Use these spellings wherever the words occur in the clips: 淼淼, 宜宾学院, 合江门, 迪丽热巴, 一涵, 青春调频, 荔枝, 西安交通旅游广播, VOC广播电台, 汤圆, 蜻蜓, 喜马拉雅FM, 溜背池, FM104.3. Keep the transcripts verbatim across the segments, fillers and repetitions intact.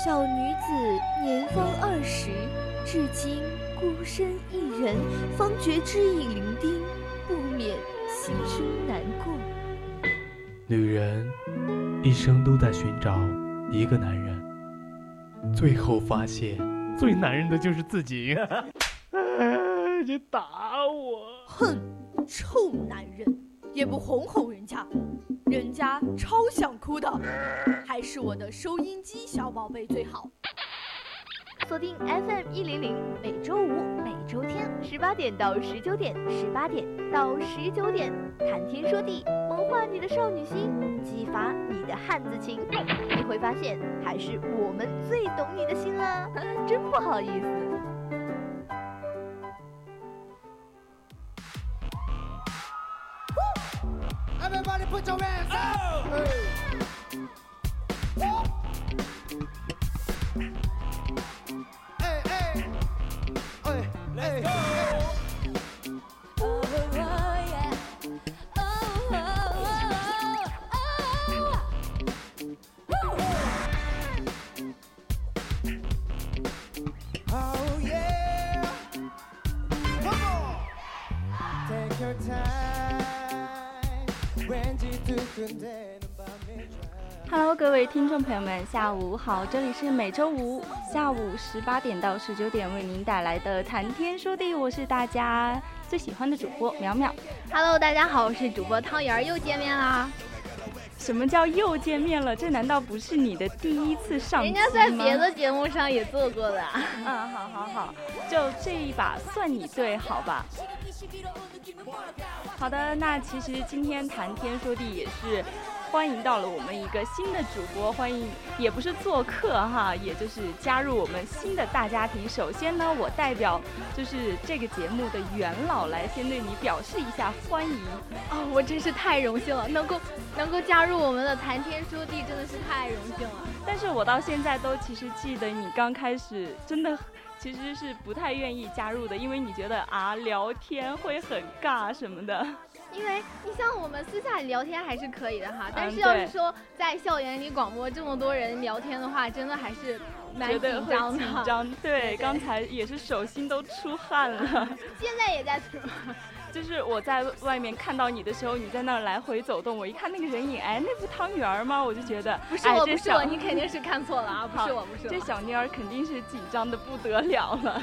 小女子年方二十，至今孤身一人，方觉知影伶仃，不免心生难过。女人一生都在寻找一个男人，最后发现最男人的就是自己。你打我！哼，臭男人！ 也不哄哄人家，人家超想哭的，还是我的收音机小宝贝最好。锁定 F M 一零零，每周五、每周天十八点到十九点，十八点到十九点，谈天说地，萌化你的少女心，激发你的汉子情。你会发现，还是我们最懂你的心啦，真不好意思。 Everybody put your hands up! Oh. Hey. Hey, hey. Hey, let's go! Oh, oh, yeah. Oh, oh, oh, oh. Oh, oh yeah! Come on! Take your time. Hello， 各位听众朋友们，下午好！这里是每周五下午十八点到十九点为您带来的谈天说地，我是大家最喜欢的主播淼淼。Hello， 大家好，我是主播汤圆，又见面啦！什么叫又见面了？这难道不是你的第一次上期吗？人家在别的节目上也做过的。嗯，好好好，就这一把算你对，好吧？ 好的，那其实今天谈天说地也是欢迎到了我们一个新的主播，欢迎也不是做客哈，也就是加入我们新的大家庭。首先呢，我代表就是这个节目的元老来先对你表示一下欢迎。哦，我真是太荣幸了，能够能够加入我们的谈天说地，真的是太荣幸了。但是我到现在都其实记得你刚开始真的。 其实是不太愿意加入的，因为你觉得啊聊天会很尬什么的。因为你像我们私下聊天还是可以的哈，但是要是说在校园里广播这么多人聊天的话，真的还是蛮紧张的。紧张，对，对对刚才也是手心都出汗了。现在也在出。就是我在外面看到你的时候，你在那儿来回走动，我一看那个人影，哎，那不汤圆吗？我就觉得不是我，不是我，你肯定是看错了啊！不是我，不是我，这小妮儿肯定是紧张的不得了了。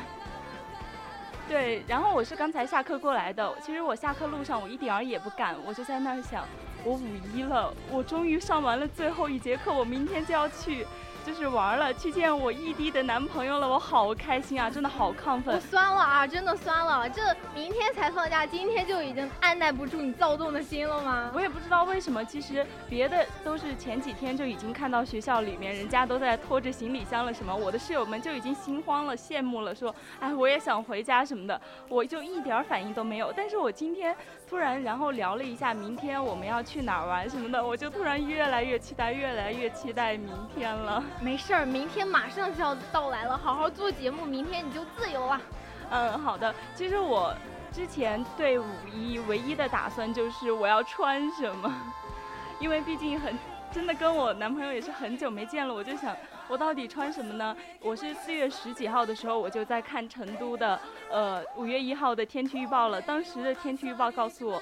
对，然后我是刚才下课过来的，其实我下课路上我一点儿也不赶，我就在那儿想，我五一了，我终于上完了最后一节课，我明天就要去。 就是玩了，去见我异地的男朋友了，我好开心啊，真的好亢奋。我酸了啊，真的酸了，这明天才放假，今天就已经按耐不住你躁动的心了吗？我也不知道为什么，其实别的都是前几天就已经看到学校里面人家都在拖着行李箱了什么，我的室友们就已经心慌了，羡慕了，说哎我也想回家什么的，我就一点反应都没有。但是我今天突然然后聊了一下明天我们要去哪儿玩什么的，我就突然越来越期待，越来越期待明天了。 没事儿，明天马上就要到来了，好好做节目，明天你就自由了。嗯，好的。其实我之前对五一唯一的打算就是我要穿什么，因为毕竟很真的跟我男朋友也是很久没见了，我就想我到底穿什么呢？我是四月十几号的时候我就在看成都的呃五月一号的天气预报了，当时的天气预报告诉我。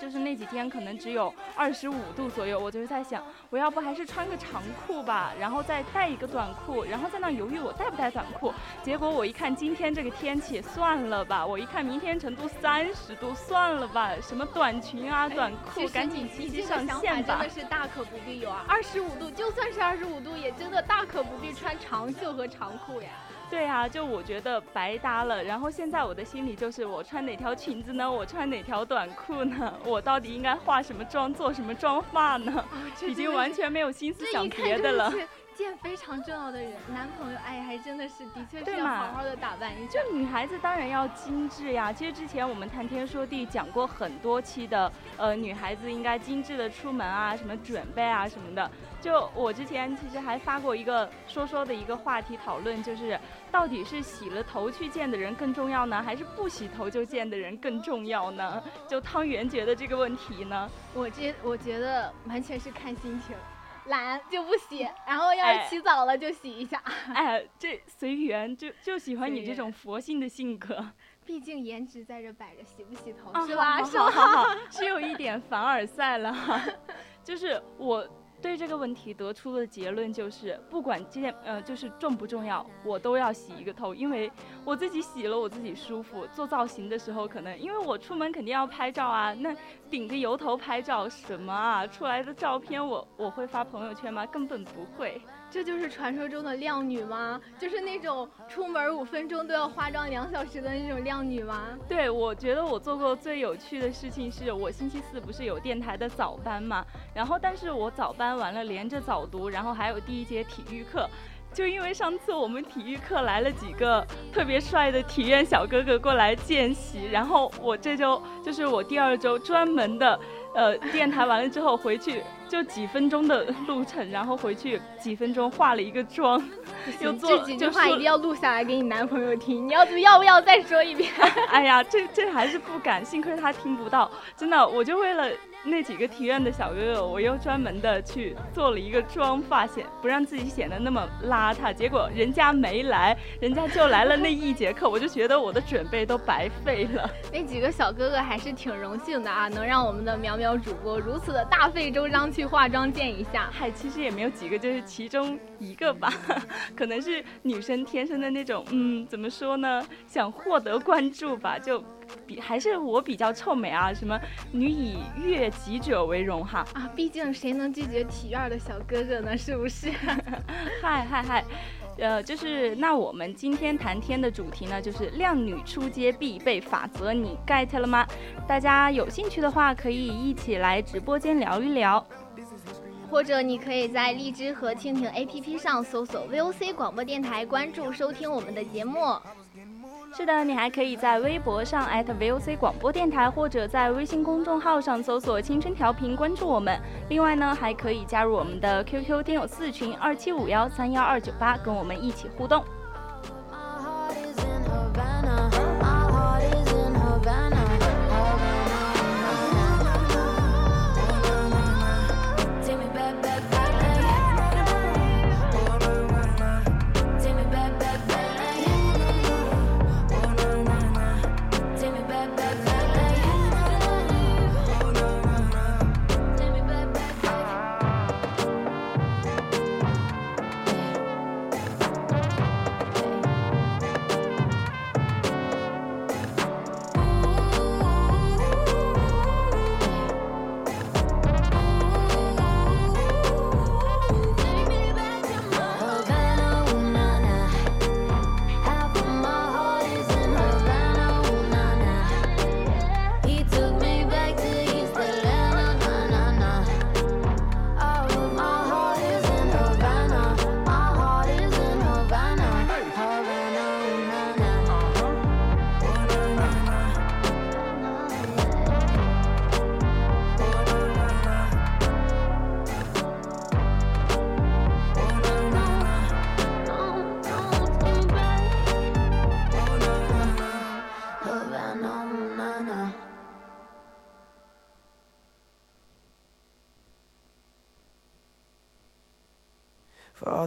就是那几天可能只有二十五度左右，我就是在想，我要不还是穿个长裤吧，然后再带一个短裤，然后在那犹豫我带不带短裤。结果我一看今天这个天气，算了吧。我一看明天成都三十度，算了吧，什么短裙啊、短裤，赶紧积极上线吧。真的是大可不必有啊，二十五度就算是二十五度，也真的大可不必穿长袖和长裤呀。 对啊，就我觉得白搭了。然后现在我的心里就是，我穿哪条裙子呢？我穿哪条短裤呢？我到底应该化什么妆，做什么妆发呢？哦、已经完全没有心思想别的了。 见非常重要的人，男朋友，哎，还真的是，的确是要好好的打扮一下。就女孩子当然要精致呀。其实之前我们谈天说地讲过很多期的，呃，女孩子应该精致的出门啊，什么准备啊什么的。就我之前其实还发过一个说说的一个话题讨论，就是到底是洗了头去见的人更重要呢，还是不洗头就见的人更重要呢？就汤圆觉得这个问题呢，我这我觉得完全是看心情。懒就不洗，然后要是起早了就洗一下。哎，哎这随缘，就就喜欢你这种佛性的性格。毕竟颜值在这摆着，洗不洗头、啊、是吧？是吧？是有一点凡尔赛了。就是我对这个问题得出的结论就是，不管这件呃就是重不重要，我都要洗一个头，因为我自己洗了我自己舒服。做造型的时候，可能因为我出门肯定要拍照啊，那顶着油头拍照什么啊？出来的照片我我会发朋友圈吗？根本不会。这就是传说中的靓女吗？就是那种出门五分钟都要化妆两小时的那种靓女吗？对，我觉得我做过最有趣的事情是，我星期四不是有电台的早班嘛，然后但是我早班完了连着早读，然后还有第一节体育课，就因为上次我们体育课来了几个特别帅的体院小哥哥过来见习，然后我这周就是我第二周专门的呃，电台完了之后回去就几分钟的路程，然后回去几分钟化了一个妆，又做这几句话一定要录下来给你男朋友听，你要不要不要再说一遍？哎呀，这这还是不敢，幸亏他听不到。真的，我就为了那几个体院的小哥哥，我又专门的去做了一个妆发，显不让自己显得那么邋遢。结果人家没来，人家就来了那一节课，我就觉得我的准备都白费了。那几个小哥哥还是挺荣幸的啊，能让我们的苗苗主播如此的大费周章去化妆见一下。嗨，其实也没有几个，就是其中一个吧，可能是女生天生的那种，嗯，怎么说呢，想获得关注吧，就比还是我比较臭美啊，什么女以悦己者为荣哈啊，毕竟谁能拒绝体院的小哥哥呢？是不是？嗨嗨嗨。呃，就是那我们今天谈天的主题呢，就是靓女出街必备法则，你 get 了吗？大家有兴趣的话，可以一起来直播间聊一聊，或者你可以在荔枝和蜻蜓 A P P 上搜索 V O C 广播电台，关注收听我们的节目。是的，你还可以在微博上 at V O C 广播电台，或者在微信公众号上搜索青春调频，关注我们。另外呢，还可以加入我们的 Q Q 听友四群二七五幺三幺二九八，跟我们一起互动。All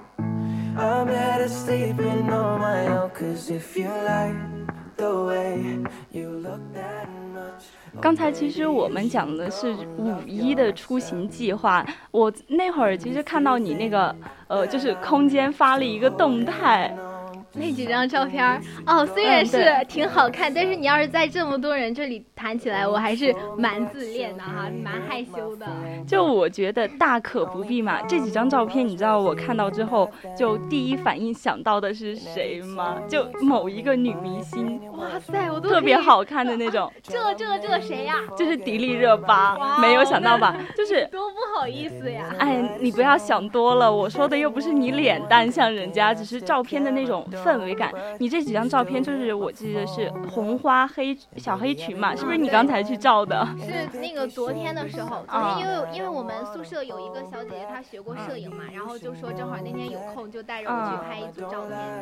I'm better sleeping on my own, cause if you like the way you look that much. 刚才其实我们讲的是五一的出行计划，我那会儿其实看到你那个呃，就是空间发了一个动态，那几张照片哦，虽然是挺好看，但是你要是在这么多人这里谈起来，我还是蛮自恋的哈，蛮害羞的。就我觉得大可不必嘛，这几张照片你知道我看到之后就第一反应想到的是谁吗？就某一个女明星，哇塞，我都特别好看的那种。啊、这这这谁呀、啊？就是迪丽热巴，没有想到吧？就是多不好意思呀。哎，你不要想多了，我说的又不是你脸蛋像人家，只是照片的那种氛围感。你这几张照片就是我记得是红花黑小黑裙嘛，是不是你刚才去照的？是那个昨天的时候，昨天因为、啊、因为我们宿舍有一个小姐姐她学过摄影嘛，然后就说正好那天有空就带着我去拍一组照片、啊、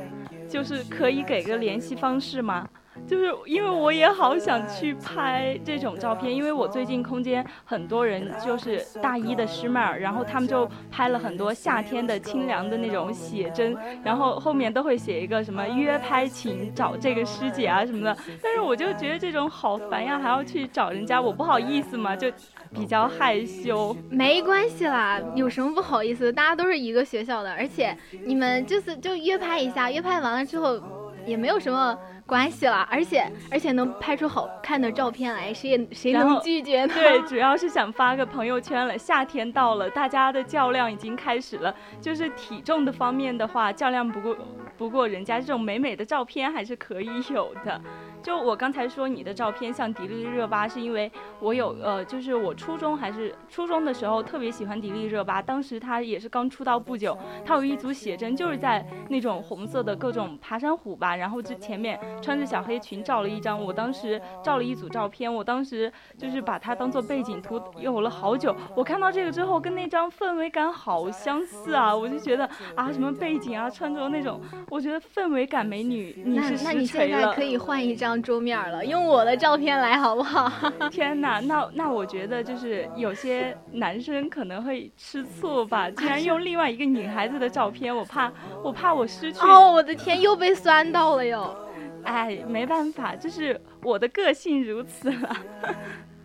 就是可以给个联系方式吗？就是因为我也好想去拍这种照片，因为我最近空间很多人就是大一的师妹儿，然后他们就拍了很多夏天的清凉的那种写真，然后后面都会写一个什么约拍请找这个师姐啊什么的，但是我就觉得这种好烦呀，还要去找人家，我不好意思嘛，就比较害羞。没关系啦，有什么不好意思，大家都是一个学校的，而且你们就是就约拍一下，约拍完了之后也没有什么关系了，而且而且能拍出好看的照片来，谁也谁能拒绝呢？对，主要是想发个朋友圈了。夏天到了，大家的较量已经开始了。就是体重的方面的话，较量不过不过人家这种美美的照片还是可以有的。就我刚才说你的照片像迪丽热巴，是因为我有呃，就是我初中还是初中的时候特别喜欢迪丽热巴，当时她也是刚出道不久，她有一组写真，就是在那种红色的各种爬山虎吧，然后这前面穿着小黑裙照了一张，我当时照了一组照片，我当时就是把它当做背景图有了好久。我看到这个之后跟那张氛围感好相似啊，我就觉得啊什么背景啊穿着那种，我觉得氛围感美女你是实锤了。那那你现在可以换一张桌面了，用我的照片来好不好？天哪，那那我觉得就是有些男生可能会吃醋吧，竟然用另外一个女孩子的照片，我怕我怕我失去哦，我的天，又被酸到了哟！哎，没办法，就是我的个性如此了。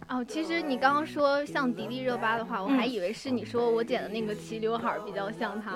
哦，其实你刚刚说像迪丽热巴的话，我还以为是你说我剪的那个齐刘海比较像她、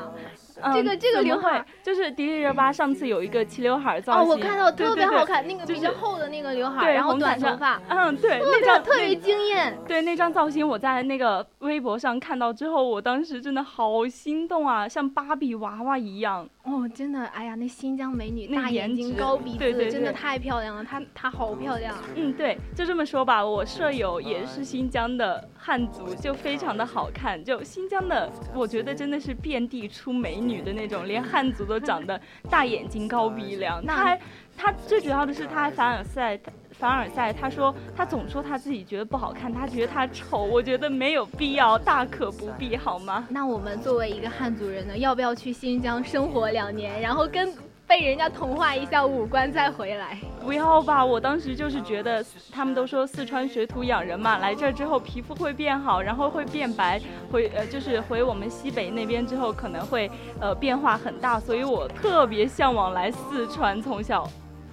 嗯、这个这个刘海就是迪丽热巴上次有一个齐刘海造型，哦，我看到特别好看，对对对，那个比较厚的那个刘海、就是、然后短头发，嗯，对，那张特别惊艳，对，那张造型我在那个微博上看到之后，我当时真的好心动啊，像芭比娃娃一样哦，真的，哎呀，那新疆美女大眼睛高鼻子，对对对，真的太漂亮了，她她好漂亮，嗯，对，就这么说吧，我舍友也是新疆的汉族，就非常的好看，就新疆的我觉得真的是遍地出美女的那种，连汉族都长得大眼睛高鼻梁。他还他最主要的是他还凡尔赛凡尔赛，他说他总说他自己觉得不好看，他觉得他丑，我觉得没有必要，大可不必好吗？那我们作为一个汉族人呢，要不要去新疆生活两年，然后跟被人家同化一下五官再回来？不要吧，我当时就是觉得他们都说四川水土养人嘛，来这之后皮肤会变好，然后会变白，回呃就是回我们西北那边之后可能会呃变化很大，所以我特别向往来四川，从小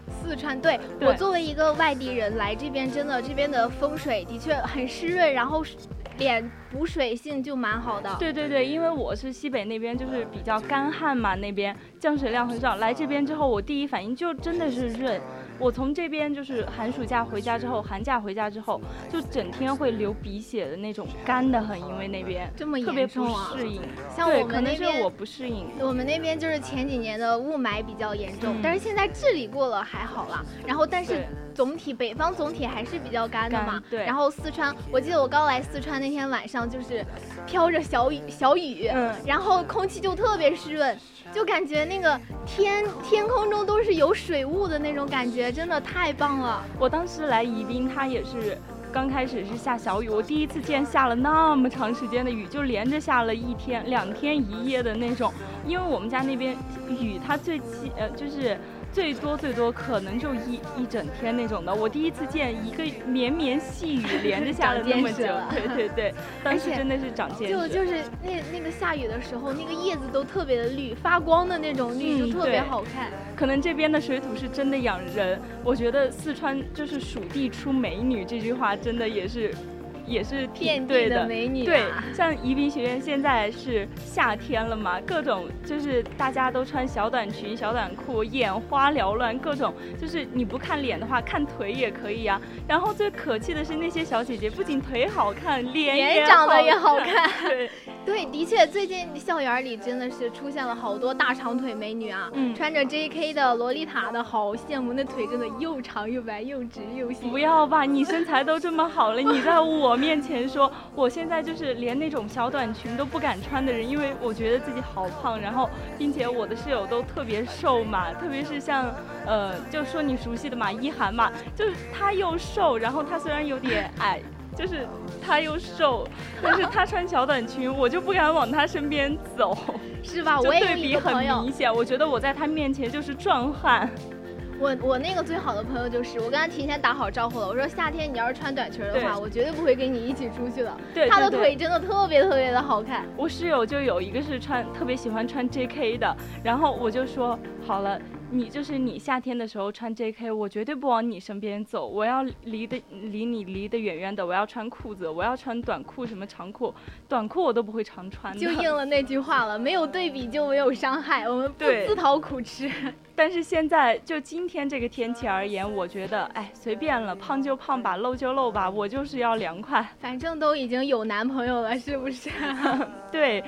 四川，对，对我作为一个外地人来这边，真的这边的风水的确很湿润，然后脸补水性就蛮好的，对对对，因为我是西北那边就是比较干旱嘛，那边降水量很少，来这边之后我第一反应就真的是润，我从这边就是寒暑假回家之后寒假回家之后就整天会流鼻血的那种，干得很，因为那边这么严重啊，特别不适应，像我们那边可能是我不适应，我们那边就是前几年的雾霾比较严重、嗯、但是现在治理过了还好啦，然后但是总体北方总体还是比较干的嘛，对，然后四川我记得我刚来四川那天晚上就是飘着小雨小雨、嗯、然后空气就特别湿润，就感觉那个天天空中都是有水雾的那种感觉，真的太棒了。我当时来宜宾它也是刚开始是下小雨，我第一次见下了那么长时间的雨，就连着下了一天两天一夜的那种，因为我们家那边雨它最急呃就是最多最多可能就一一整天那种的，我第一次见一个绵绵细雨连着下了那么久，对对对，当时真的是长见识。就就是那那个下雨的时候，那个叶子都特别的绿，发光的那种绿，就特别好看、嗯。可能这边的水土是真的养人，我觉得四川就是蜀地出美女这句话真的也是也是挺对的，美女、啊、对，像宜宾学院现在是夏天了嘛，各种就是大家都穿小短裙小短裤，眼花缭乱，各种就是你不看脸的话看腿也可以啊。然后最可气的是那些小姐姐不仅腿好看，脸也长得也好看。对， 对，的确最近校园里真的是出现了好多大长腿美女啊、嗯、穿着 J K 的洛丽塔的，好羡慕，那腿真的又长又白又直又细。不要吧，你身材都这么好了你在我面前说我现在就是连那种小短裙都不敢穿的人，因为我觉得自己好胖，然后并且我的室友都特别瘦嘛，特别是像呃就说你熟悉的嘛，一涵嘛，就是他又瘦，然后他虽然有点矮，就是他又瘦，但是他穿小短裙我就不敢往他身边走，是吧？我也对比很明显，我觉得我在他面前就是壮汉。我我那个最好的朋友就是我跟他提前打好招呼了，我说夏天你要是穿短裙的话我绝对不会跟你一起出去的。对，他的腿真的特别特别的好看。我室友就有一个是穿特别喜欢穿 J K 的，然后我就说好了，你就是你夏天的时候穿 J K 我绝对不往你身边走，我要离的离你离得远远的，我要穿裤子，我要穿短裤，什么长裤短裤我都不会常穿的。就应了那句话了，没有对比就没有伤害，我们不自讨苦吃。但是现在就今天这个天气而言，我觉得哎随便了，胖就胖吧，露就露吧，我就是要凉快，反正都已经有男朋友了是不是对，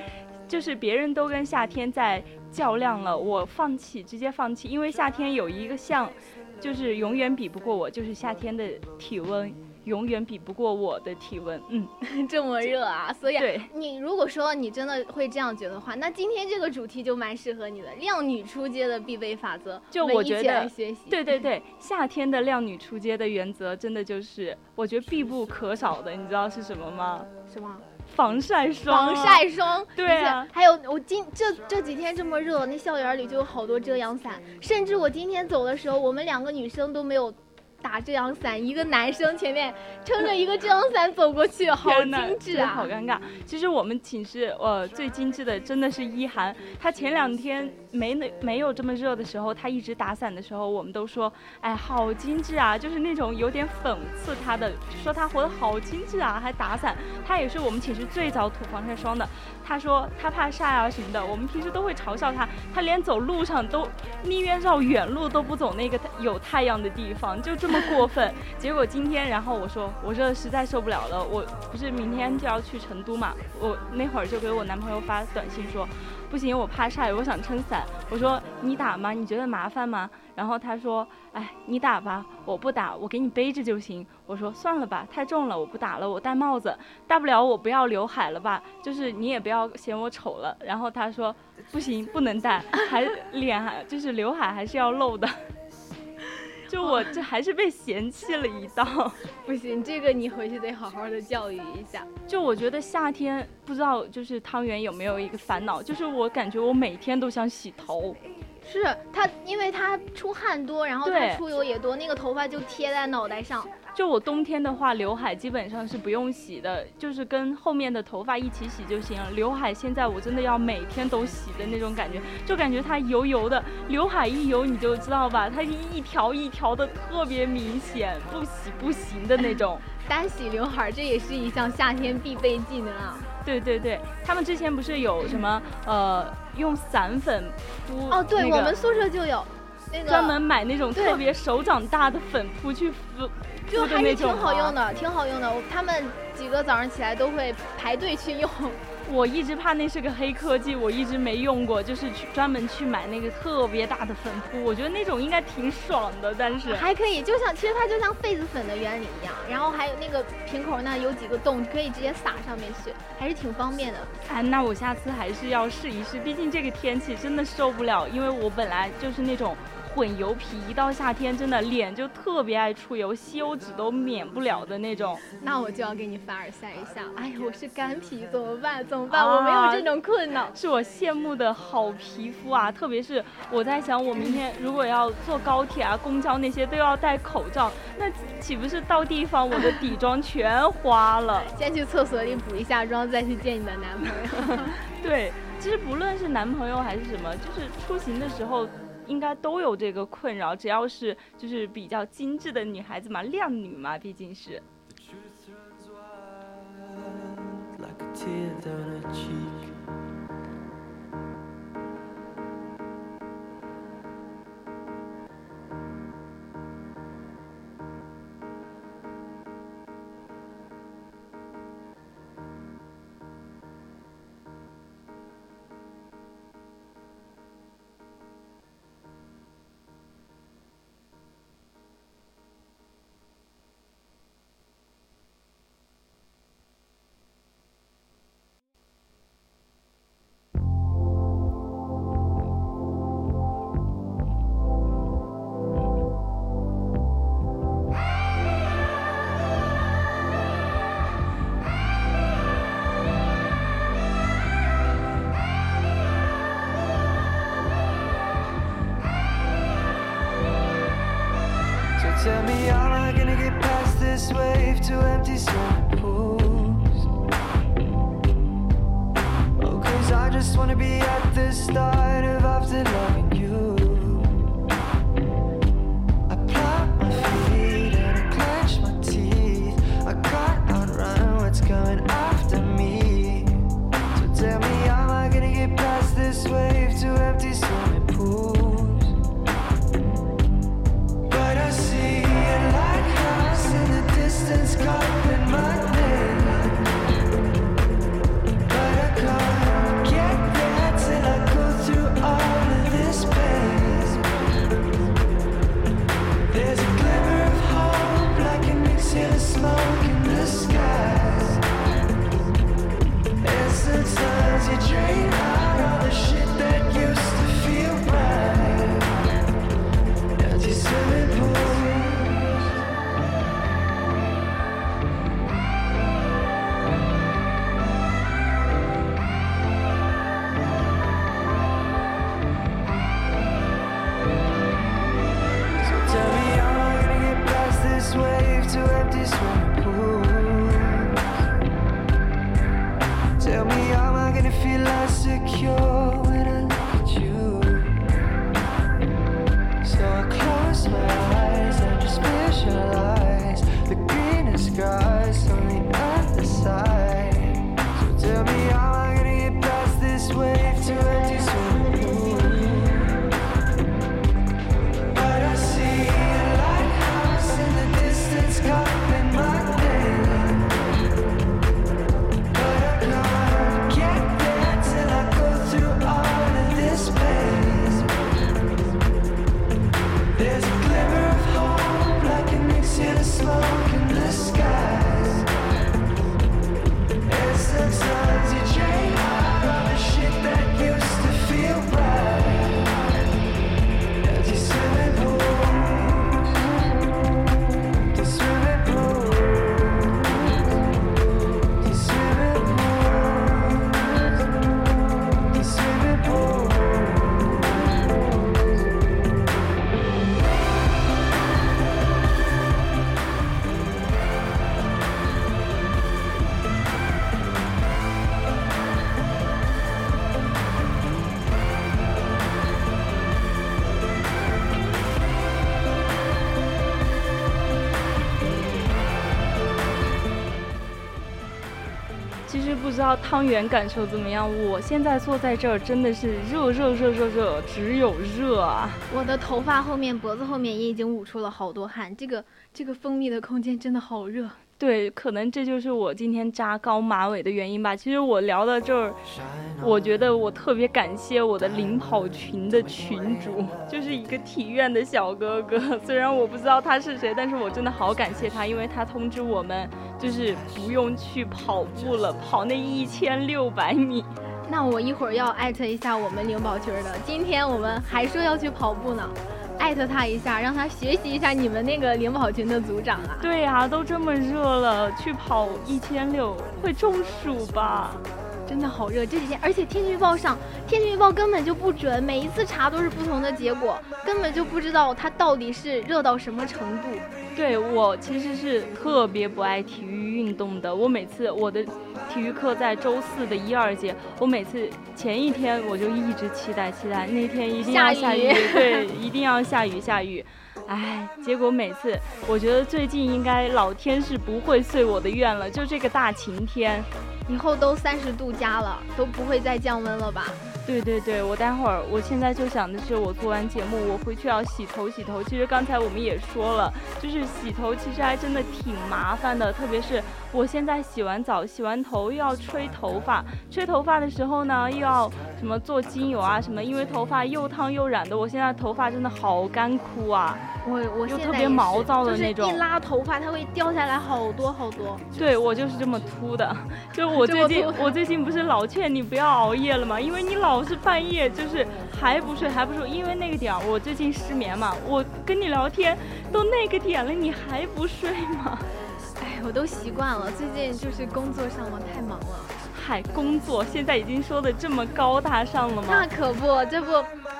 就是别人都跟夏天在较量了，我放弃，直接放弃，因为夏天有一个项就是永远比不过我，就是夏天的体温永远比不过我的体温。嗯，这么热啊，所以你如果说你真的会这样觉得的话，那今天这个主题就蛮适合你的，靓女出街的必备法则，就我觉得学习。对对对，夏天的靓女出街的原则真的就是我觉得必不可少的，你知道是什么吗？什么？防晒霜、啊、防晒霜，对啊，还有我今这这几天这么热，那校园里就有好多遮阳伞，甚至我今天走的时候我们两个女生都没有打遮阳伞，一个男生前面撑着一个遮阳伞走过去好精致啊，好尴尬。其实我们寝室呃最精致的真的是一涵，他前两天没没有这么热的时候他一直打伞的时候，我们都说哎好精致啊，就是那种有点讽刺他的，说他活得好精致啊还打伞。他也是我们寝室最早涂防晒霜的，他说他怕晒啊什么的，我们平时都会嘲笑他，他连走路上都宁愿绕远路都不走那个有太阳的地方，就这么过分。结果今天然后我说我这实在受不了了，我不是明天就要去成都嘛，我那会儿就给我男朋友发短信说不行我怕晒我想撑伞，我说你打吗，你觉得麻烦吗？然后他说哎你打吧，我不打，我给你背着就行。我说算了吧，太重了我不打了，我戴帽子，大不了我不要刘海了吧，就是你也不要嫌我丑了。然后他说不行不能戴，还脸还就是刘海还是要露的。就我这还是被嫌弃了一道不行，这个你回去得好好的教育一下。就我觉得夏天不知道就是汤圆有没有一个烦恼，就是我感觉我每天都想洗头。是他因为他出汗多，然后他出油也多，那个头发就贴在脑袋上。就我冬天的话刘海基本上是不用洗的，就是跟后面的头发一起洗就行了。刘海现在我真的要每天都洗的那种感觉，就感觉它油油的，刘海一油你就知道吧，它一条一条的特别明显，不洗不行的那种。单洗刘海这也是一项夏天必备技能啊。对对对，他们之前不是有什么呃用散粉敷、那个、哦对，我们宿舍就有那个专门买那种特别手掌大的粉扑去敷，就还是挺好用的，挺好用的。他们几个早上起来都会排队去用。我一直怕那是个黑科技，我一直没用过，就是去专门去买那个特别大的粉扑，我觉得那种应该挺爽的。但是还可以，就像其实它就像痱子粉的原理一样，然后还有那个瓶口那有几个洞可以直接撒上面去，还是挺方便的。哎，那我下次还是要试一试，毕竟这个天气真的受不了，因为我本来就是那种混油皮，一到夏天真的脸就特别爱出油，吸油纸都免不了的那种。那我就要给你凡尔赛一下，哎呀我是干皮怎么办怎么办、啊、我没有这种困扰，是我羡慕的好皮肤啊。特别是我在想我明天如果要坐高铁啊公交那些都要戴口罩，那岂不是到地方我的底妆全花了先去厕所里补一下妆再去见你的男朋友对，其实不论是男朋友还是什么，就是出行的时候应该都有这个困扰，只要是就是比较精致的女孩子嘛，靓女嘛，毕竟是。tear down her cheek. Tell me, how am I gonna get past this wave to empty swimming pools? Oh, cause I just wanna be at the start of after loving you. I plant my feet and I clench my teeth. I can't outrun what's coming after me. So tell me, how am I gonna get past this wave to empty swimming pools? Distance calling my name, but I can't get there till I go through all of this pain. There's a glimmer of hope, like an exhale of smoke in the skies. And sometimes you drain out all the shit that used to feel right. Now you're swimming pools.汤圆感受怎么样？我现在坐在这儿真的是热热热热热，只有热啊！我的头发后面、脖子后面也已经捂出了好多汗。这个这个封闭的空间真的好热。对，可能这就是我今天扎高马尾的原因吧。其实我聊到这儿，我觉得我特别感谢我的领跑群的群主，就是一个体院的小哥哥。虽然我不知道他是谁，但是我真的好感谢他，因为他通知我们就是不用去跑步了，跑那一千六百米。那我一会儿要艾特一下我们领跑群的，今天我们还说要去跑步呢。艾特他一下，让他学习一下你们那个领跑群的组长啊！对啊，都这么热了，去跑一千六会中暑吧？真的好热，这几天，而且天气预报上，天气预报根本就不准，每一次查都是不同的结果，根本就不知道它到底是热到什么程度。对，我其实是特别不爱体育运动的，我每次我的体育课在周四的一二节，我每次前一天我就一直期待期待那天一定要下雨，下雨对，一定要下雨下雨。哎，结果每次我觉得最近应该老天是不会遂我的愿了，就这个大晴天，以后都三十度加了，都不会再降温了吧？对对对，我待会儿，我现在就想的是，我做完节目，我回去要洗头洗头。其实刚才我们也说了，就是洗头其实还真的挺麻烦的，特别是我现在洗完澡、洗完头又要吹头发，吹头发的时候呢，又要什么做精油啊什么，因为头发又烫又染的，我现在头发真的好干枯啊。我我现在又特别毛躁的那种，就是一拉头发它会掉下来好多好多。对，我就是这么秃的，就是我最近我最近不是老劝你不要熬夜了吗？因为你老我是半夜就是还不睡还不睡，因为那个点儿我最近失眠嘛，我跟你聊天都那个点了你还不睡吗？哎，我都习惯了，最近就是工作上嘛太忙了。嗨，工作现在已经说的这么高大上了吗？那可不，这不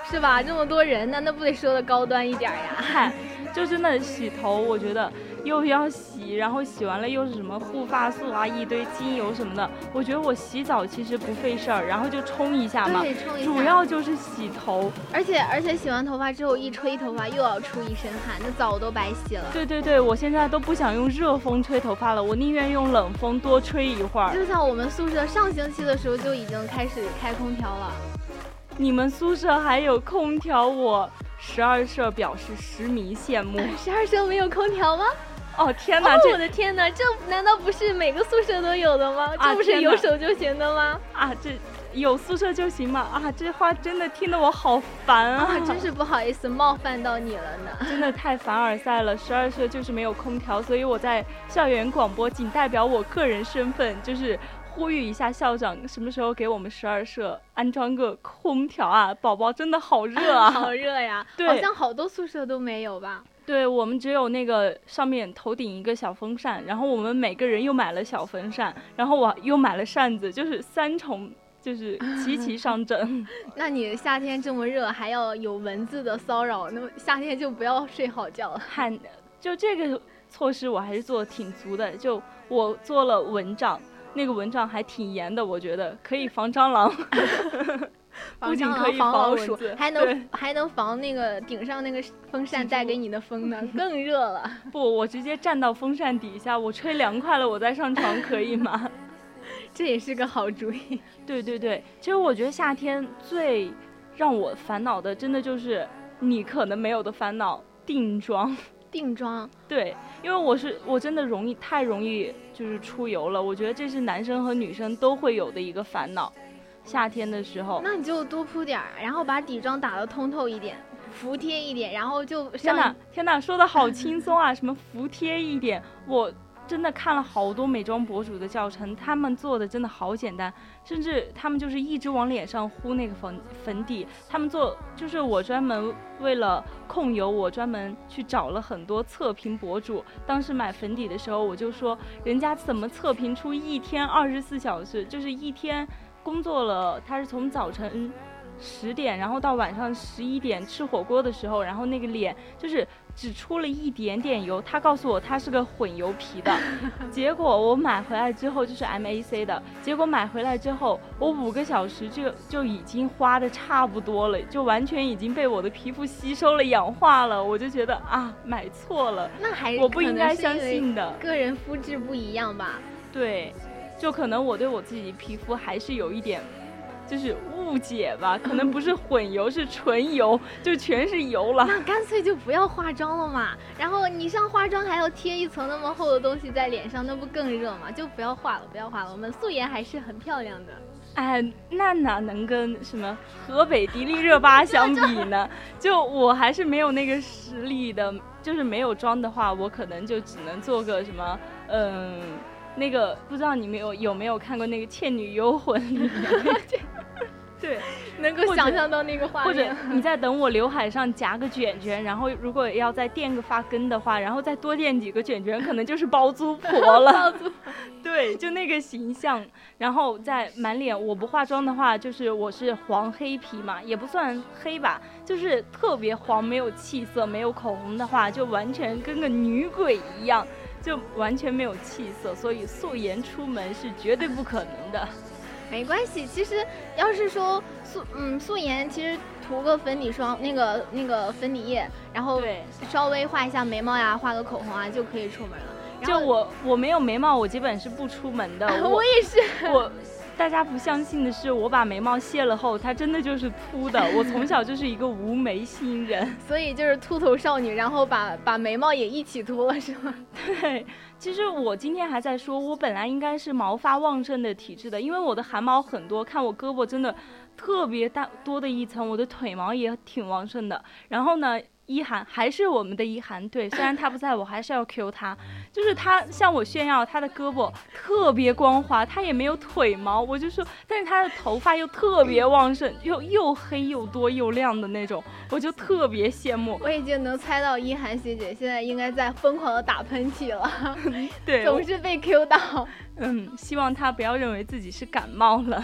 是吧，这么多人呢，那不得说的高端一点呀。嗨，就真的洗头我觉得又要洗，然后洗完了又是什么护发素啊，一堆精油什么的。我觉得我洗澡其实不费事儿，然后就冲一下嘛，对，冲一下，主要就是洗头。而且而且洗完头发之后一吹头发又要出一身汗，那澡都白洗了。对对对，我现在都不想用热风吹头发了，我宁愿用冷风多吹一会儿。就像我们宿舍上星期的时候就已经开始开空调了。你们宿舍还有空调？我十二舍表示十迷羡慕。十二舍没有空调吗？哦天哪！哦我的天哪，这难道不是每个宿舍都有的吗？啊、这不是有手就行的吗？啊，这有宿舍就行吗？啊，这话真的听得我好烦 啊, 啊！真是不好意思冒犯到你了呢，真的太凡尔赛了。十二舍就是没有空调，所以我在校园广播仅代表我个人身份，就是呼吁一下校长，什么时候给我们十二舍安装个空调啊？宝宝真的好热啊！好热呀！好像好多宿舍都没有吧？对，我们只有那个上面头顶一个小风扇，然后我们每个人又买了小风扇，然后我又买了扇子，就是三重就是齐齐上阵。那你夏天这么热还要有蚊子的骚扰，那么夏天就不要睡好觉了。汗就这个措施我还是做的挺足的，就我做了蚊帐，那个蚊帐还挺严的，我觉得可以防蟑螂不仅可以防老鼠，还能还能防那个顶上那个风扇带给你的风呢，更热了。不，我直接站到风扇底下，我吹凉快了，我再上床可以吗？这也是个好主意。对对对，其实我觉得夏天最让我烦恼的，真的就是你可能没有的烦恼——定妆。定妆，对，因为我是我真的容易太容易就是出油了，我觉得这是男生和女生都会有的一个烦恼。夏天的时候，那你就多铺点，然后把底妆打得通透一点，服帖一点，然后就天哪天哪，说的好轻松啊！什么服帖一点，我真的看了好多美妆博主的教程，他们做的真的好简单，甚至他们就是一直往脸上糊那个粉粉底。他们做就是我专门为了控油，我专门去找了很多测评博主。当时买粉底的时候，我就说人家怎么测评出一天二十四小时，就是一天。工作了，他是从早晨十点，然后到晚上十一点吃火锅的时候，然后那个脸就是只出了一点点油。他告诉我他是个混油皮的，结果我买回来之后就是 M A C 的，结果买回来之后我五个小时就就已经花的差不多了，就完全已经被我的皮肤吸收了氧化了。我就觉得啊，买错了，那还我不应该相信的。个人肤质不一样吧？对。就可能我对我自己皮肤还是有一点就是误解吧，可能不是混油是纯油，就全是油了。那干脆就不要化妆了嘛，然后你上化妆还要贴一层那么厚的东西在脸上，那不更热吗？就不要化了不要化了，我们素颜还是很漂亮的。哎，那哪能跟什么河北迪丽热巴相比呢？就我还是没有那个实力的，就是没有妆的话，我可能就只能做个什么嗯、呃那个不知道你们有有没有看过那个《倩女幽魂》里面对，能够想象到那个画面。或者你再等我刘海上夹个卷卷，然后如果要再垫个发根的话，然后再多垫几个卷卷，可能就是包租婆了包租婆对，就那个形象。然后再满脸我不化妆的话，就是我是黄黑皮嘛，也不算黑吧，就是特别黄，没有气色，没有口红的话，就完全跟个女鬼一样，就完全没有气色，所以素颜出门是绝对不可能的。没关系，其实要是说素嗯素颜，其实涂个粉底霜，那个那个粉底液，然后稍微画一下眉毛呀，画个口红啊，就可以出门了。就我我没有眉毛，我基本是不出门的。我, 我也是。我大家不相信的是，我把眉毛卸了后，它真的就是秃的。我从小就是一个无眉新人，所以就是秃头少女，然后把把眉毛也一起秃了，是吗？对。其实我今天还在说，我本来应该是毛发旺盛的体质的，因为我的汗毛很多，看我胳膊真的特别大多的一层，我的腿毛也挺旺盛的。然后呢，一涵还是我们的一涵，对，虽然他不在，我还是要 Q 他，就是他向我炫耀他的胳膊特别光滑，他也没有腿毛，我就说，但是他的头发又特别旺盛，又又黑又多又亮的那种，我就特别羡慕。我已经能猜到一涵学姐现在应该在疯狂的打喷嚏了，对，总是被 Q 到。嗯，希望他不要认为自己是感冒了。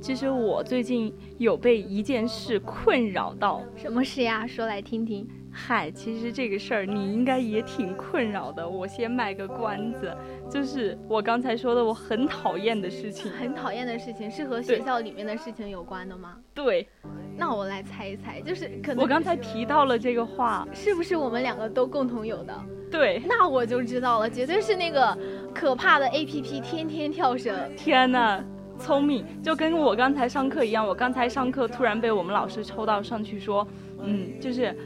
其实我最近有被一件事困扰到。什么事呀？说来听听。嗨，其实这个事儿你应该也挺困扰的，我先卖个关子，就是我刚才说的我很讨厌的事情。很讨厌的事情是和学校里面的事情有关的吗？对。那我来猜一猜，就是可能我刚才提到了这个话，是不是我们两个都共同有的？对。那我就知道了，绝对是那个可怕的 A P P 天天跳绳。天哪，聪明，就跟我刚才上课一样。我刚才上课突然被我们老师抽到上去说，嗯，就是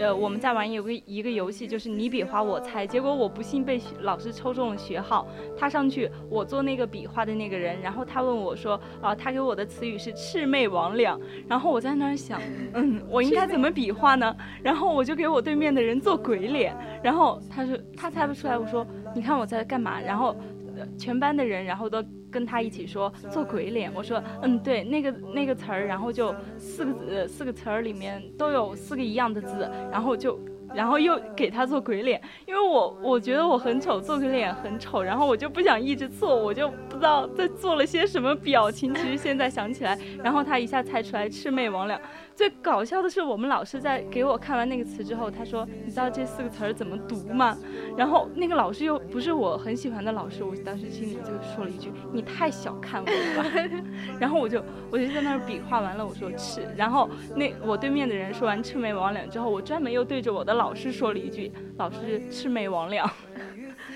呃，我们在玩有个一个游戏，就是你比划我猜，结果我不幸被老师抽中了学号，他上去我做那个比划的那个人，然后他问我说，啊、呃，他给我的词语是魑魅魍魉，然后我在那儿想，嗯，我应该怎么比划呢？然后我就给我对面的人做鬼脸，然后他说他猜不出来，我说你看我在干嘛？然后、呃、全班的人然后都跟他一起说做鬼脸，我说嗯对，那个那个词儿，然后就四个、呃、四个词儿里面都有四个一样的字，然后就然后又给他做鬼脸，因为我我觉得我很丑，做鬼脸很丑，然后我就不想一直做，我就不知道在做了些什么表情，其实现在想起来，然后他一下猜出来魑魅魍魉。最搞笑的是我们老师在给我看完那个词之后，他说你知道这四个词怎么读吗？然后那个老师又不是我很喜欢的老师，我当时心里就说了一句，你太小看我了然后我就我就在那儿比划完了，我说魑，然后那我对面的人说完魑魅魍魉之后，我专门又对着我的老师说了一句，老师魑魅魍魉，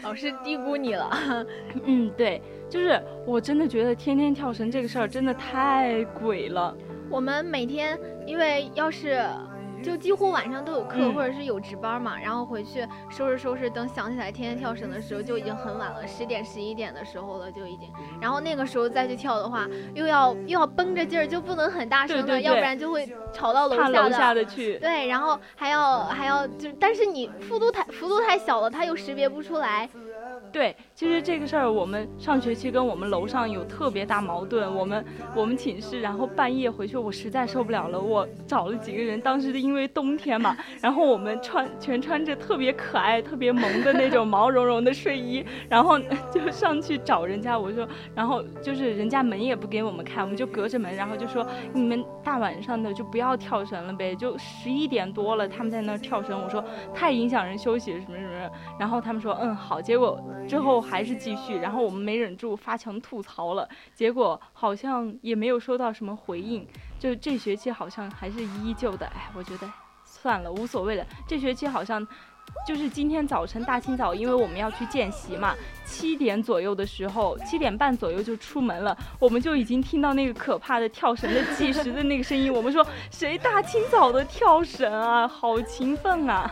老师低估你了嗯对，就是我真的觉得天天跳绳这个事儿真的太鬼了。我们每天因为要是就几乎晚上都有课、嗯、或者是有值班嘛，然后回去收拾收拾，等想起来天天跳绳的时候就已经很晚了，十点十一点的时候了就已经，然后那个时候再去跳的话又要又要绷着劲儿，就不能很大声的，对对对，要不然就会吵到楼下的，楼下的去，对，然后还要还要就，但是你幅度太幅度太小了，它又识别不出来。对，其实这个事儿我们上学期跟我们楼上有特别大矛盾，我们我们寝室然后半夜回去我实在受不了了，我找了几个人，当时因为冬天嘛，然后我们穿全穿着特别可爱特别萌的那种毛茸茸的睡衣然后就上去找人家，我说然后就是人家门也不给我们开，我们就隔着门，然后就说你们大晚上的就不要跳绳了呗，就十一点多了他们在那跳绳，我说太影响人休息什么什么，然后他们说嗯好，结果之后还是继续，然后我们没忍住发强吐槽了，结果好像也没有收到什么回应，就这学期好像还是依旧的，哎，我觉得算了，无所谓的。这学期好像就是今天早晨大清早，因为我们要去见习嘛，七点左右的时候，七点半左右就出门了，我们就已经听到那个可怕的跳绳的计时的那个声音，我们说谁大清早的跳绳啊，好勤奋啊，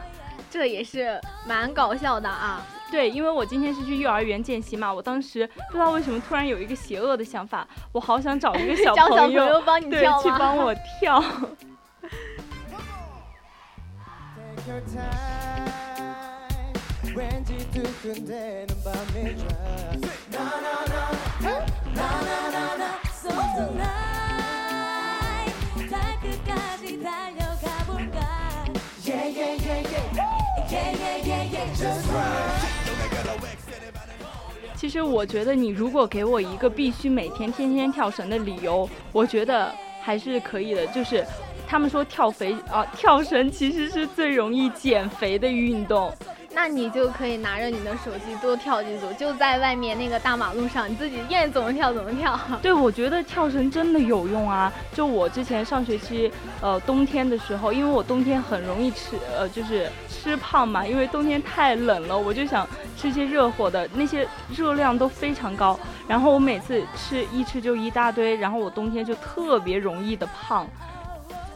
这也是蛮搞笑的啊。对，因为我今天是去幼儿园见习嘛，我当时不知道为什么突然有一个邪恶的想法，我好想找一个小朋友，找小朋友帮你跳吗？对，去帮我跳其实我觉得你如果给我一个必须每天天天跳绳的理由，我觉得还是可以的，就是他们说跳肥啊，跳绳其实是最容易减肥的运动，那你就可以拿着你的手机多跳几组，就在外面那个大马路上，你自己愿怎么跳怎么跳。对，我觉得跳绳真的有用啊，就我之前上学期呃冬天的时候，因为我冬天很容易吃呃就是吃胖嘛，因为冬天太冷了，我就想吃些热火的，那些热量都非常高，然后我每次吃一吃就一大堆，然后我冬天就特别容易的胖，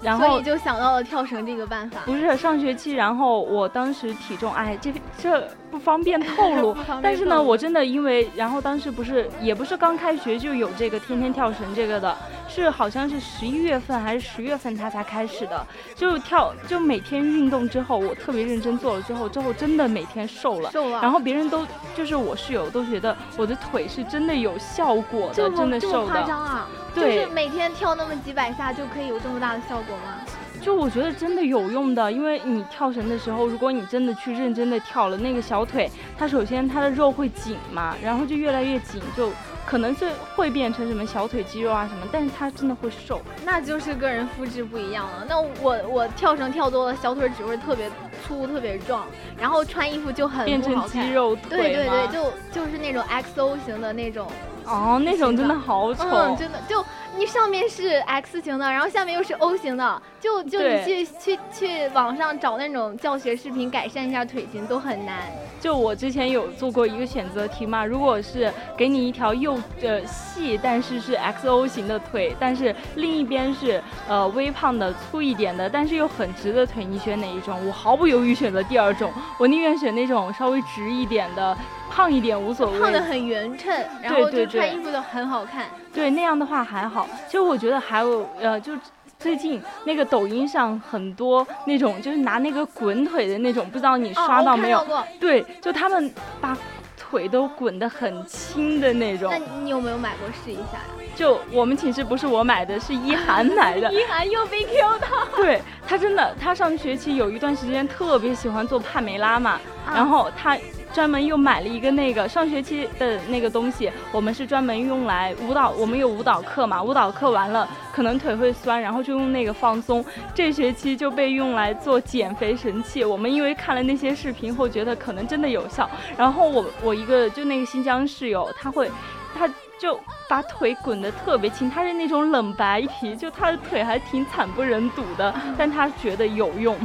然后所以就想到了跳绳这个办法。不是上学期，然后我当时体重，哎，这这不方便透露但是呢我真的因为，然后当时不是也不是刚开学就有这个天天跳绳这个的，是好像是十一月份还是十月份它才开始的，就跳就每天运动之后，我特别认真做了之后之后真的每天瘦了瘦了，然后别人都就是我室友都觉得我的腿是真的有效果的，真的瘦的这么夸张啊。对，就是每天跳那么几百下就可以有这么大的效果吗？就我觉得真的有用的，因为你跳绳的时候，如果你真的去认真的跳了，那个小腿它首先它的肉会紧嘛，然后就越来越紧，就可能是会变成什么小腿肌肉啊什么，但是它真的会瘦，那就是个人肤质不一样了。那我我跳绳跳多了，小腿只会特别粗特别壮，然后穿衣服就很变成肌肉腿，对对对，就就是那种 X O 型的那种。哦，那种真的好丑，嗯，真的就你上面是 X 型的，然后下面又是 O 型的，就就你去去去网上找那种教学视频改善一下腿型都很难。就我之前有做过一个选择题嘛，如果是给你一条又呃细但是是 X O 型的腿，但是另一边是呃微胖的粗一点的但是又很直的腿，你选哪一种？我毫不犹豫选择第二种，我宁愿选那种稍微直一点的，胖一点无所谓，胖得很匀称，然后就穿衣服都很好看。 对, 对, 对, 对，那样的话还好。其实我觉得还有呃就最近那个抖音上很多那种就是拿那个滚腿的那种，不知道你刷到没有、哦、到对，就他们把腿都滚得很轻的那种。那你有没有买过试一下呀、啊？就我们寝室不是我买的，是一涵买的。一涵又被 Q 到。对，他真的，他上学期有一段时间特别喜欢做帕梅拉嘛，啊、然后他专门又买了一个那个上学期的那个东西，我们是专门用来舞蹈，我们有舞蹈课嘛，舞蹈课完了可能腿会酸，然后就用那个放松。这学期就被用来做减肥神器。我们因为看了那些视频后觉得可能真的有效，然后我我一个就那个新疆室友，他会他就把腿滚得特别轻，他是那种冷白皮，就他的腿还挺惨不忍睹的，但他觉得有用。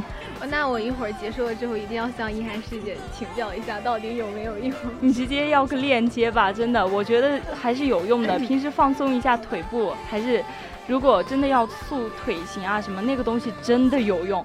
那我一会儿结束了之后一定要向一涵师姐请教一下到底有没有用。你直接要个链接吧，真的我觉得还是有用的。平时放松一下腿部，还是如果真的要塑腿型啊什么，那个东西真的有用。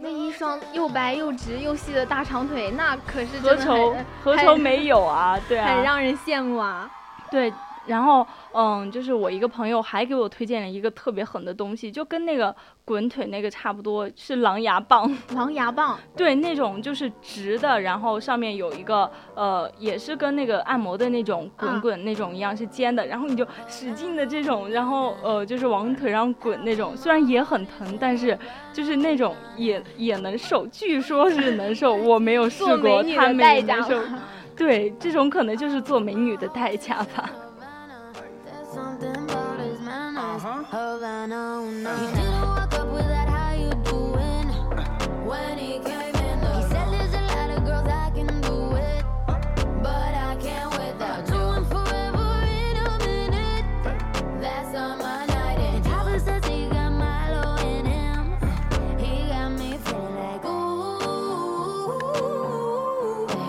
那一双又白又直又细的大长腿，那可是何愁何愁没有啊，对啊，很让人羡慕啊。对，然后嗯，就是我一个朋友还给我推荐了一个特别狠的东西，就跟那个滚腿那个差不多，是狼牙棒。狼牙棒，对，那种就是直的，然后上面有一个呃，也是跟那个按摩的那种滚滚那种一样，是尖的，啊、然后你就使劲的这种，然后呃，就是往腿上滚那种，虽然也很疼，但是就是那种也也能瘦，据说是能瘦，我没有试过，他没能瘦。对，这种可能就是做美女的代价吧。Something about his manners. Oh, I know, no. He didn't walk up with that "how you doing" when he came in. He said there's a lot of girls I can do it, but I can't without you. I'll do it forever in a minute. That's all my night. And Tyler says he got Milo in him. He got me feeling like ooh.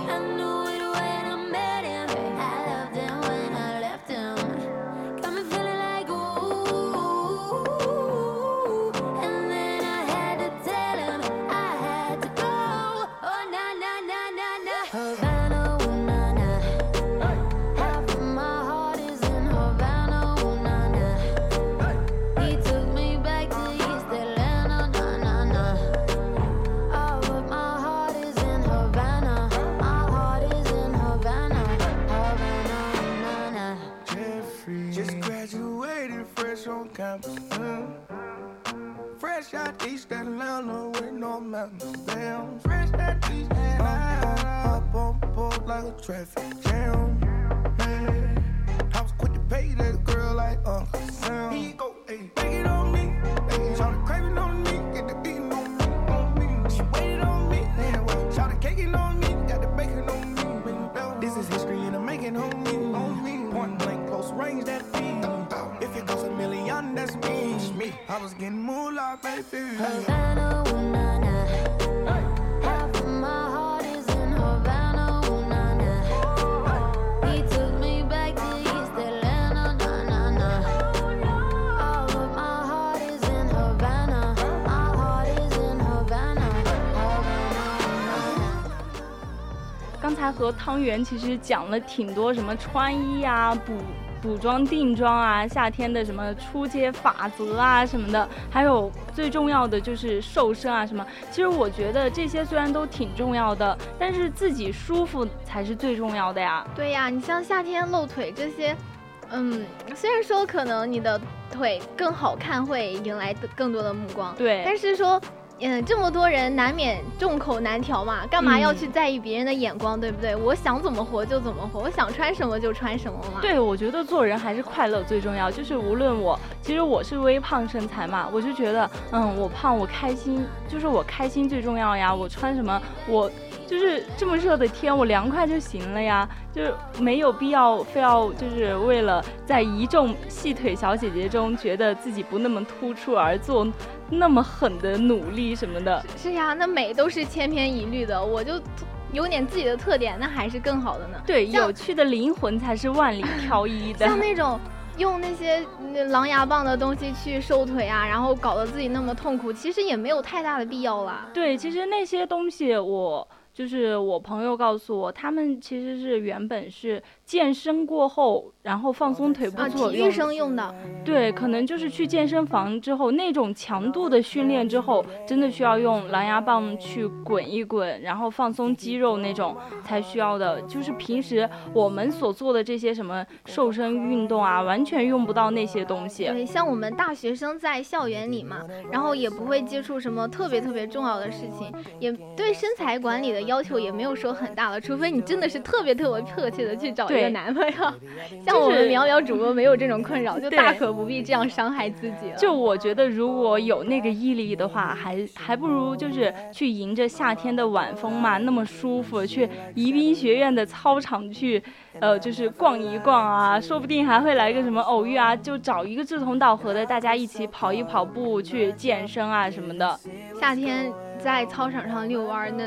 I knew it when I met him. I loved him when I left him.Fresh out East Atlanta with no mountain down. Fresh out East Atlanta, up on the boat like a traffic jam. Man, I was quick to pay that girl like Uncle Sam. He go, hey, take it on me. Hey, shout the craving on me, get the beating on me, on me. She waited on me, yeah, shout the caking on me, got the bacon on me. This is history and I'm making on me, on me. Point blank, close range, that beat. If it goes a million, that's me.I was getting more like baby Havana, ooh, nah, nah. Half of my heart is in Havana, ooh, nah, nah. He took me back to East Atlanta, nah, nah, nah. All of my heart is in Havana. My heart is in Havana, Havana, nah. 刚才和汤圆其实讲了挺多，什么穿衣啊，补补妆定妆啊，夏天的什么出街法则啊什么的，还有最重要的就是瘦身啊什么。其实我觉得这些虽然都挺重要的，但是自己舒服才是最重要的呀。对呀，你像夏天露腿这些，嗯，虽然说可能你的腿更好看会迎来更多的目光，对，但是说嗯，这么多人难免众口难调嘛，干嘛要去在意别人的眼光、嗯、对不对？我想怎么活就怎么活，我想穿什么就穿什么嘛。对，我觉得做人还是快乐最重要，就是无论我，其实我是微胖身材嘛，我就觉得嗯，我胖我开心，就是我开心最重要呀，我穿什么我就是这么热的天我凉快就行了呀，就是没有必要非要就是为了在一众细腿小姐姐中觉得自己不那么突出而做那么狠的努力什么的。 是, 是呀，那美都是千篇一律的，我就有点自己的特点那还是更好的呢。对，有趣的灵魂才是万里挑一的。像那种用那些狼牙棒的东西去瘦腿啊，然后搞得自己那么痛苦，其实也没有太大的必要啦。对，其实那些东西我就是我朋友告诉我，他们其实是原本是健身过后然后放松腿部做用、啊、体育生用的。对，可能就是去健身房之后那种强度的训练之后真的需要用狼牙棒去滚一滚然后放松肌肉那种才需要的，就是平时我们所做的这些什么瘦身运动啊完全用不到那些东西。对，像我们大学生在校园里嘛，然后也不会接触什么特别特别重要的事情，也对身材管理的要求也没有说很大了，除非你真的是特别特别迫切的去找一个男朋友。像我们淼淼主播没有这种困扰，就大可不必这样伤害自己了。就我觉得如果有那个毅力的话还还不如就是去迎着夏天的晚风嘛，那么舒服，去宜宾学院的操场去呃，就是逛一逛啊，说不定还会来个什么偶遇啊，就找一个志同道合的大家一起跑一跑步去健身啊什么的。夏天在操场上遛弯那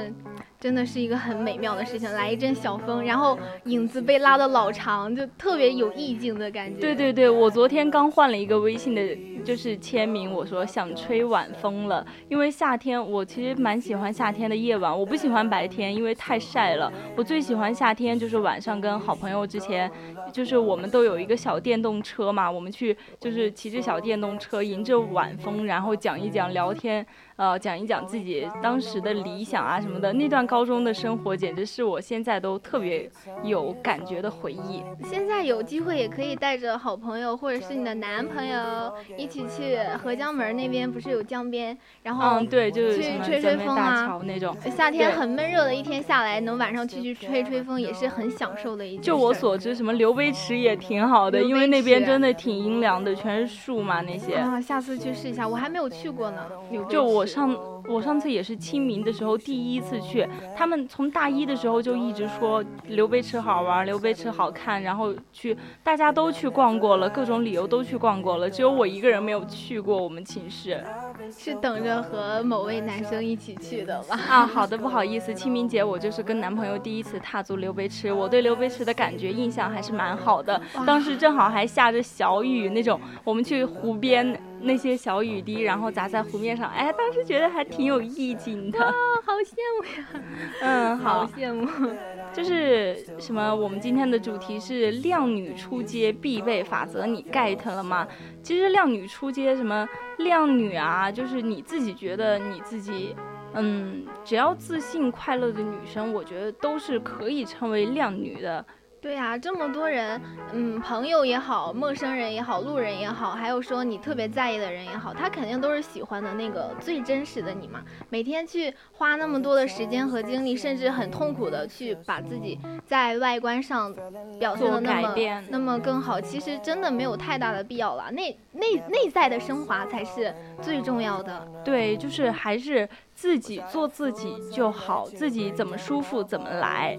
真的是一个很美妙的事情，来一阵小风然后影子被拉得老长，就特别有意境的感觉。对对对，我昨天刚换了一个微信的就是签名，我说想吹晚风了，因为夏天我其实蛮喜欢夏天的夜晚，我不喜欢白天因为太晒了，我最喜欢夏天就是晚上跟好朋友之前就是我们都有一个小电动车嘛，我们去就是骑着小电动车迎着晚风然后讲一讲聊天呃，讲一讲自己当时的理想啊什么的。那段高中的生活简直是我现在都特别有感觉的回忆。现在有机会也可以带着好朋友或者是你的男朋友一起去合江门那边，不是有江边，然后嗯对，就是去吹吹风啊那种。夏天很闷热的一天下来，能晚上去去吹吹风也是很享受的一件事。就我所知，什么溜背池也挺好的，因为那边真的挺阴凉的，全是树嘛那些。啊，下次去试一下，我还没有去过呢。就我。上我上次也是清明的时候第一次去，他们从大一的时候就一直说溜背池好玩，溜背池好看，然后去大家都去逛过了，各种理由都去逛过了，只有我一个人没有去过。我们寝室是等着和某位男生一起去的吧？啊，好的，不好意思，清明节我就是跟男朋友第一次踏足溜背池，我对溜背池的感觉印象还是蛮好的，当时正好还下着小雨那种，我们去湖边那些小雨滴然后砸在湖面上，哎，当时觉得还挺有意境的。哇，好羡慕呀。嗯，好羡慕。就是什么我们今天的主题是靓女出街必备法则，你 get 了吗？其实靓女出街什么靓女啊，就是你自己觉得你自己嗯只要自信快乐的女生，我觉得都是可以称为靓女的。对啊，这么多人嗯朋友也好，陌生人也好，路人也好，还有说你特别在意的人也好，他肯定都是喜欢的那个最真实的你嘛。每天去花那么多的时间和精力，甚至很痛苦的去把自己在外观上表现的那么那么更好，其实真的没有太大的必要了。内内内在的升华才是最重要的。对，就是还是自己做自己就好，自己怎么舒服怎么来。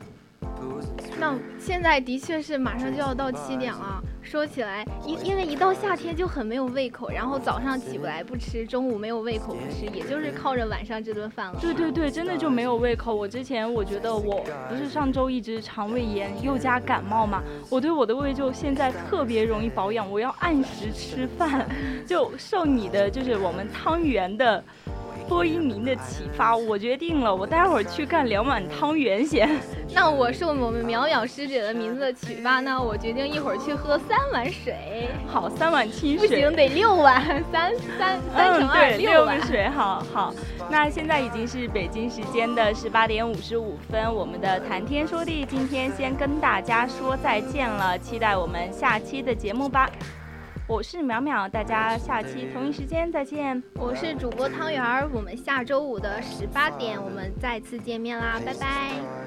那现在的确是马上就要到七点了，说起来因因为一到夏天就很没有胃口，然后早上起不来不吃，中午没有胃口不吃，也就是靠着晚上这顿饭了。对对对，真的就没有胃口。我之前我觉得我不是上周一直肠胃炎又加感冒嘛，我对我的胃就现在特别容易保养，我要按时吃饭。就受你的就是我们汤圆的多一鸣的启发，我决定了，我待会儿去干两碗汤圆先。那我受我们淼淼师姐的名字的启发呢，我决定一会儿去喝三碗水。好，三碗清水。不行，得六碗，三三三乘二、嗯、六碗。六个水，好好。那现在已经是北京时间的十八点五十五分，我们的谈天说地今天先跟大家说再见了，期待我们下期的节目吧。我是淼淼，大家下期同一时间再见。我是主播汤圆儿，我们下周五的十八点我们再次见面啦，拜拜。